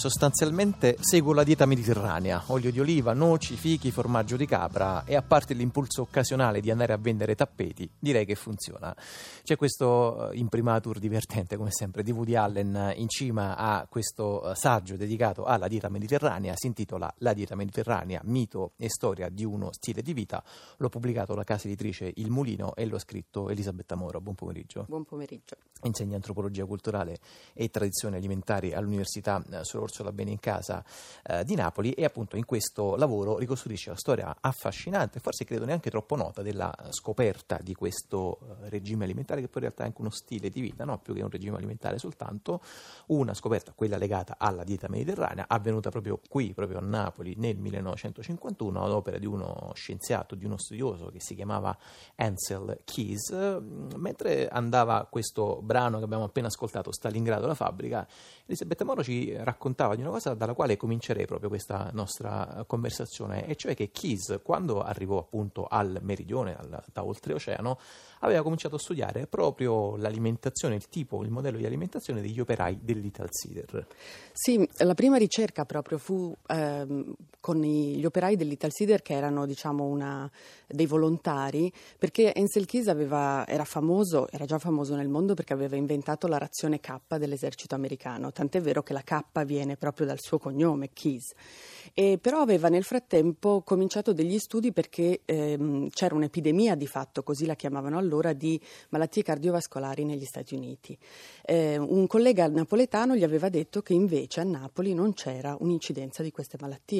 Sostanzialmente seguo la dieta mediterranea, olio di oliva, noci, fichi, formaggio di capra e a parte l'impulso occasionale di andare a vendere tappeti, direi che funziona. C'è questo imprimatur divertente, come sempre, di Woody Allen in cima a questo saggio dedicato alla dieta mediterranea, si intitola La dieta mediterranea, mito e storia di uno stile di vita, l'ho pubblicato la casa editrice Il Mulino e l'ho scritto Elisabetta Moro. Buon pomeriggio. Buon pomeriggio. Insegna antropologia culturale e tradizioni alimentari all'Università Suor Orsola Benincasa di Napoli e appunto in questo lavoro ricostruisce la storia affascinante, forse credo neanche troppo nota, della scoperta di questo regime alimentare che poi in realtà è anche uno stile di vita, no? Più che un regime alimentare soltanto, una scoperta, quella legata alla dieta mediterranea, avvenuta proprio qui, proprio a Napoli nel 1951 ad opera di uno scienziato, di uno studioso che si chiamava Ancel Keys. Mentre andava questo brano che abbiamo appena ascoltato, Stalingrado la fabbrica, Elisabetta Moro ci raccontava di una cosa dalla quale comincerei proprio questa nostra conversazione, e cioè che Keys, quando arrivò appunto al meridione, da oltreoceano, aveva cominciato a studiare proprio l'alimentazione, il tipo, il modello di alimentazione degli operai del Little Cedar. Sì, la prima ricerca proprio fu con gli operai del Little Cedar, che erano diciamo dei volontari, perché Ancel Keys era già famoso nel mondo perché aveva inventato la razione K dell'esercito americano, tant'è vero che la K viene proprio dal suo cognome, Keys. E però aveva nel frattempo cominciato degli studi perché c'era un'epidemia di fatto, così la chiamavano allora, di malattie cardiovascolari negli Stati Uniti. Un collega napoletano gli aveva detto che invece a Napoli non c'era un'incidenza di queste malattie,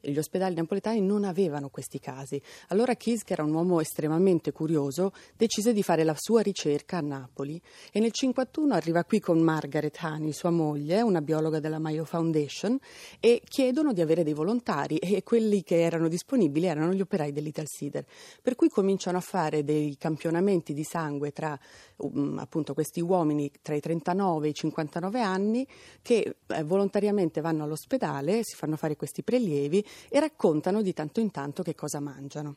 gli ospedali napoletani non avevano questi casi. Allora Keys, che era un uomo estremamente curioso, decise di fare la sua ricerca a Napoli e nel 51 arriva qui con Margaret Haney, sua moglie, una biologa della Mayo Foundation, e chiedono di avere dei volontari, e quelli che erano disponibili erano gli operai del Little Cedar, per cui cominciano a fare dei campionamenti di sangue tra appunto questi uomini tra i 39 e i 59 anni che volontariamente vanno all'ospedale, si fanno fare questi prelievi e raccontano di tanto in tanto che cosa mangiano.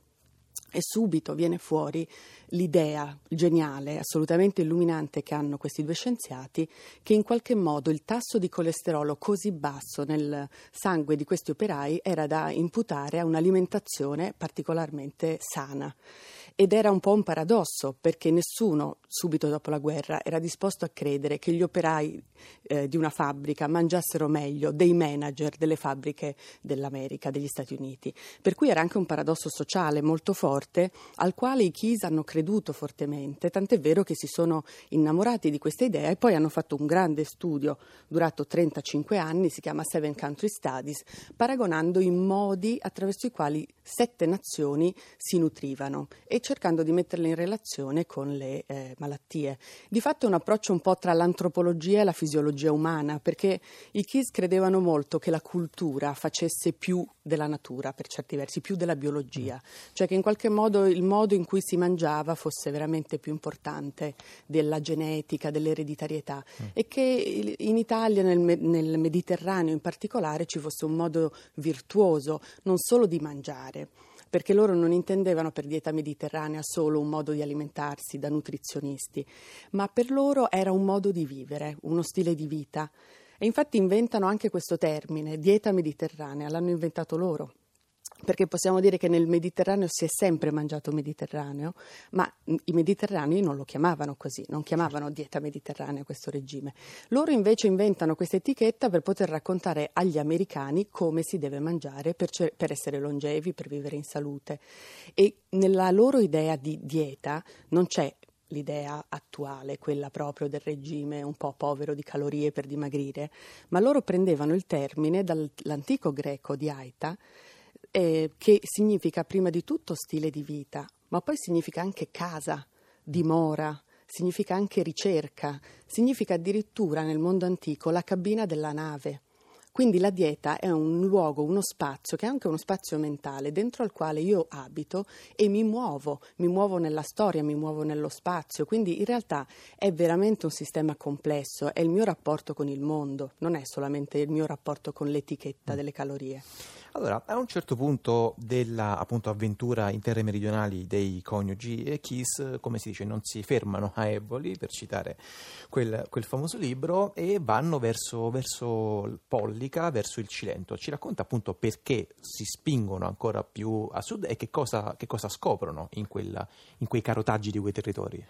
E subito viene fuori l'idea geniale, assolutamente illuminante, che hanno questi due scienziati, che in qualche modo il tasso di colesterolo così basso nel sangue di questi operai era da imputare a un'alimentazione particolarmente sana. Ed era un po' un paradosso, perché nessuno subito dopo la guerra era disposto a credere che gli operai di una fabbrica mangiassero meglio dei manager delle fabbriche dell'America, degli Stati Uniti. Per cui era anche un paradosso sociale molto forte, al quale i Keys hanno creduto fortemente, tant'è vero che si sono innamorati di questa idea e poi hanno fatto un grande studio durato 35 anni, si chiama Seven Country Studies, paragonando i modi attraverso i quali 7 nazioni si nutrivano e cercando di metterle in relazione con le malattie. Di fatto è un approccio un po' tra l'antropologia e la fisiologia umana, perché i Keys credevano molto che la cultura facesse più della natura, per certi versi, più della biologia, cioè che in qualche modo il modo in cui si mangiava fosse veramente più importante della genetica, dell'ereditarietà, e che in Italia, nel Mediterraneo in particolare, ci fosse un modo virtuoso non solo di mangiare, perché loro non intendevano per dieta mediterranea solo un modo di alimentarsi da nutrizionisti, ma per loro era un modo di vivere, uno stile di vita. E infatti inventano anche questo termine, dieta mediterranea, l'hanno inventato loro. Perché possiamo dire che nel Mediterraneo si è sempre mangiato mediterraneo, ma i mediterranei non lo chiamavano così, non chiamavano dieta mediterranea questo regime. Loro invece inventano questa etichetta per poter raccontare agli americani come si deve mangiare per essere longevi, per vivere in salute. E nella loro idea di dieta non c'è l'idea attuale, quella proprio del regime un po' povero di calorie per dimagrire, ma loro prendevano il termine dall'antico greco dieta, che significa prima di tutto stile di vita, ma poi significa anche casa, dimora, significa anche ricerca, significa addirittura nel mondo antico la cabina della nave. Quindi la dieta è un luogo, uno spazio, che è anche uno spazio mentale, dentro al quale io abito e mi muovo nella storia, mi muovo nello spazio. Quindi in realtà è veramente un sistema complesso, è il mio rapporto con il mondo, non è solamente il mio rapporto con l'etichetta delle calorie. Allora, a un certo punto della appunto avventura in terre meridionali dei coniugi e Keys, come si dice, non si fermano a Eboli, per citare quel famoso libro, e vanno verso il Pollica, Pollica verso il Cilento. Ci racconta appunto perché si spingono ancora più a sud e che cosa scoprono in quei carotaggi di quei territori.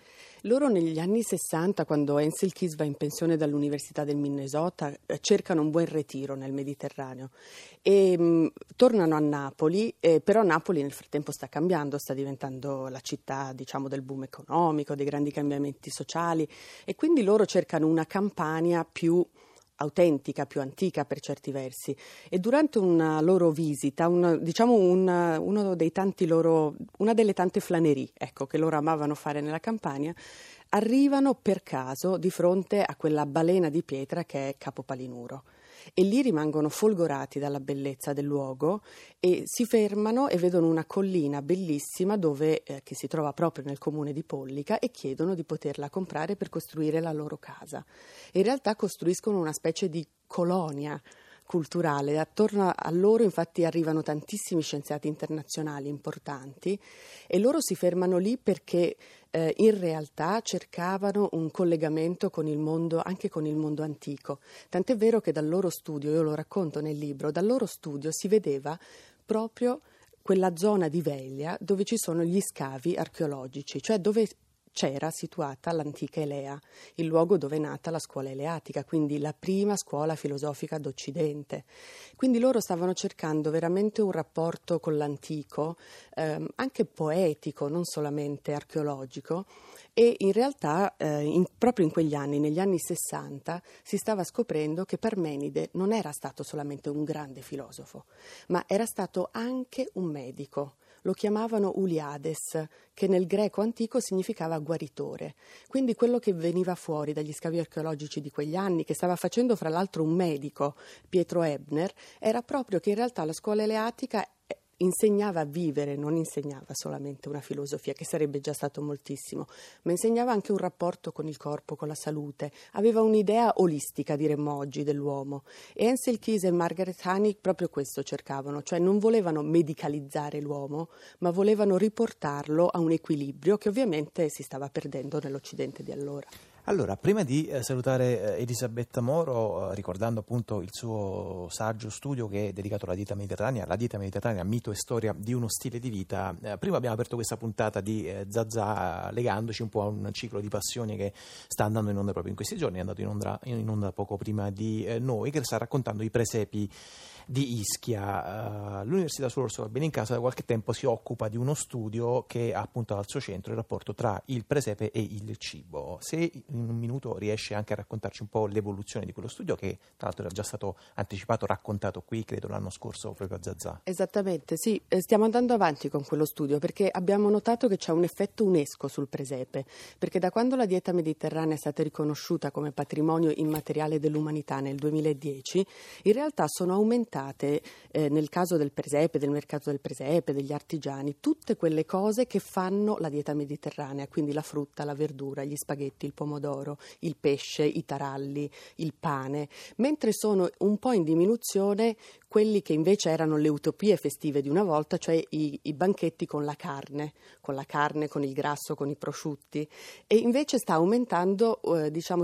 Loro negli anni 60, quando Ancel Keys va in pensione dall'Università del Minnesota, cercano un buon retiro nel Mediterraneo e tornano a Napoli, però Napoli nel frattempo sta cambiando, sta diventando la città, diciamo, del boom economico, dei grandi cambiamenti sociali, e quindi loro cercano una Campania più autentica, più antica per certi versi, e durante una loro visita, una delle tante flanerie, ecco, che loro amavano fare nella Campania, arrivano per caso di fronte a quella balena di pietra che è Capo Palinuro, e lì rimangono folgorati dalla bellezza del luogo e si fermano e vedono una collina bellissima dove che si trova proprio nel comune di Pollica, e chiedono di poterla comprare per costruire la loro casa. In realtà costruiscono una specie di colonia culturale. Attorno a loro infatti arrivano tantissimi scienziati internazionali importanti, e loro si fermano lì perché in realtà cercavano un collegamento con il mondo, anche con il mondo antico. Tant'è vero che dal loro studio, io lo racconto nel libro, dal loro studio si vedeva proprio quella zona di Velia dove ci sono gli scavi archeologici, cioè dove c'era situata l'antica Elea, il luogo dove è nata la scuola eleatica, quindi la prima scuola filosofica d'Occidente. Quindi loro stavano cercando veramente un rapporto con l'antico, anche poetico, non solamente archeologico, e in realtà proprio in quegli anni, negli anni 60, si stava scoprendo che Parmenide non era stato solamente un grande filosofo, ma era stato anche un medico. Lo chiamavano Uliades, che nel greco antico significava guaritore. Quindi quello che veniva fuori dagli scavi archeologici di quegli anni, che stava facendo fra l'altro un medico, Pietro Ebner, era proprio che in realtà la scuola eleatica insegnava a vivere, non insegnava solamente una filosofia, che sarebbe già stato moltissimo, ma insegnava anche un rapporto con il corpo, con la salute, aveva un'idea olistica, diremmo oggi, dell'uomo. E Ancel Keys e Margaret Haney proprio questo cercavano, cioè non volevano medicalizzare l'uomo, ma volevano riportarlo a un equilibrio che ovviamente si stava perdendo nell'Occidente di allora. Allora, prima di salutare Elisabetta Moro, ricordando appunto il suo saggio studio che è dedicato alla dieta mediterranea, mito e storia di uno stile di vita, prima abbiamo aperto questa puntata di ZAZÀ legandoci un po' a un ciclo di passioni che sta andando in onda proprio in questi giorni, è andato in onda poco prima di noi, che sta raccontando i presepi di Ischia. L'Università Suor Orsola Benincasa da qualche tempo si occupa di uno studio che ha appunto al suo centro il rapporto tra il presepe e il cibo. Se in un minuto riesce anche a raccontarci un po' l'evoluzione di quello studio, che tra l'altro era già stato anticipato, raccontato qui, credo l'anno scorso proprio a Zazà. Esattamente, sì, stiamo andando avanti con quello studio perché abbiamo notato che c'è un effetto UNESCO sul presepe, perché da quando la dieta mediterranea è stata riconosciuta come patrimonio immateriale dell'umanità nel 2010, in realtà sono aumentate, nel caso del presepe, del mercato del presepe, degli artigiani, tutte quelle cose che fanno la dieta mediterranea, quindi la frutta, la verdura, gli spaghetti, il pomodoro, il pesce, i taralli, il pane, mentre sono un po' in diminuzione quelli che invece erano le utopie festive di una volta, cioè i banchetti con la carne, con il grasso, con i prosciutti, e invece sta aumentando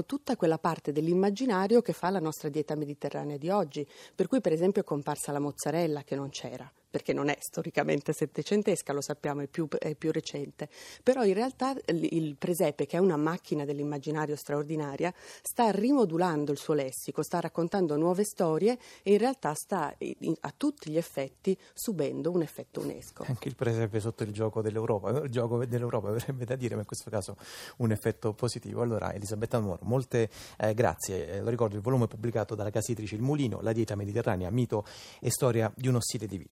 tutta quella parte dell'immaginario che fa la nostra dieta mediterranea di oggi, per cui per esempio è comparsa la mozzarella, che non c'era, perché non è storicamente settecentesca, lo sappiamo, è più recente, però in realtà il presepe, che è una macchina dell'immaginario straordinaria, sta rimodulando il suo lessico, sta raccontando nuove storie e in realtà sta a tutti gli effetti subendo un effetto UNESCO. Anche il presepe sotto il gioco dell'Europa verrebbe da dire, ma in questo caso un effetto positivo. Allora, Elisabetta Moro, molte grazie, lo ricordo, il volume pubblicato dalla casa editrice Il Mulino, La dieta mediterranea, mito e storia di uno stile di vita.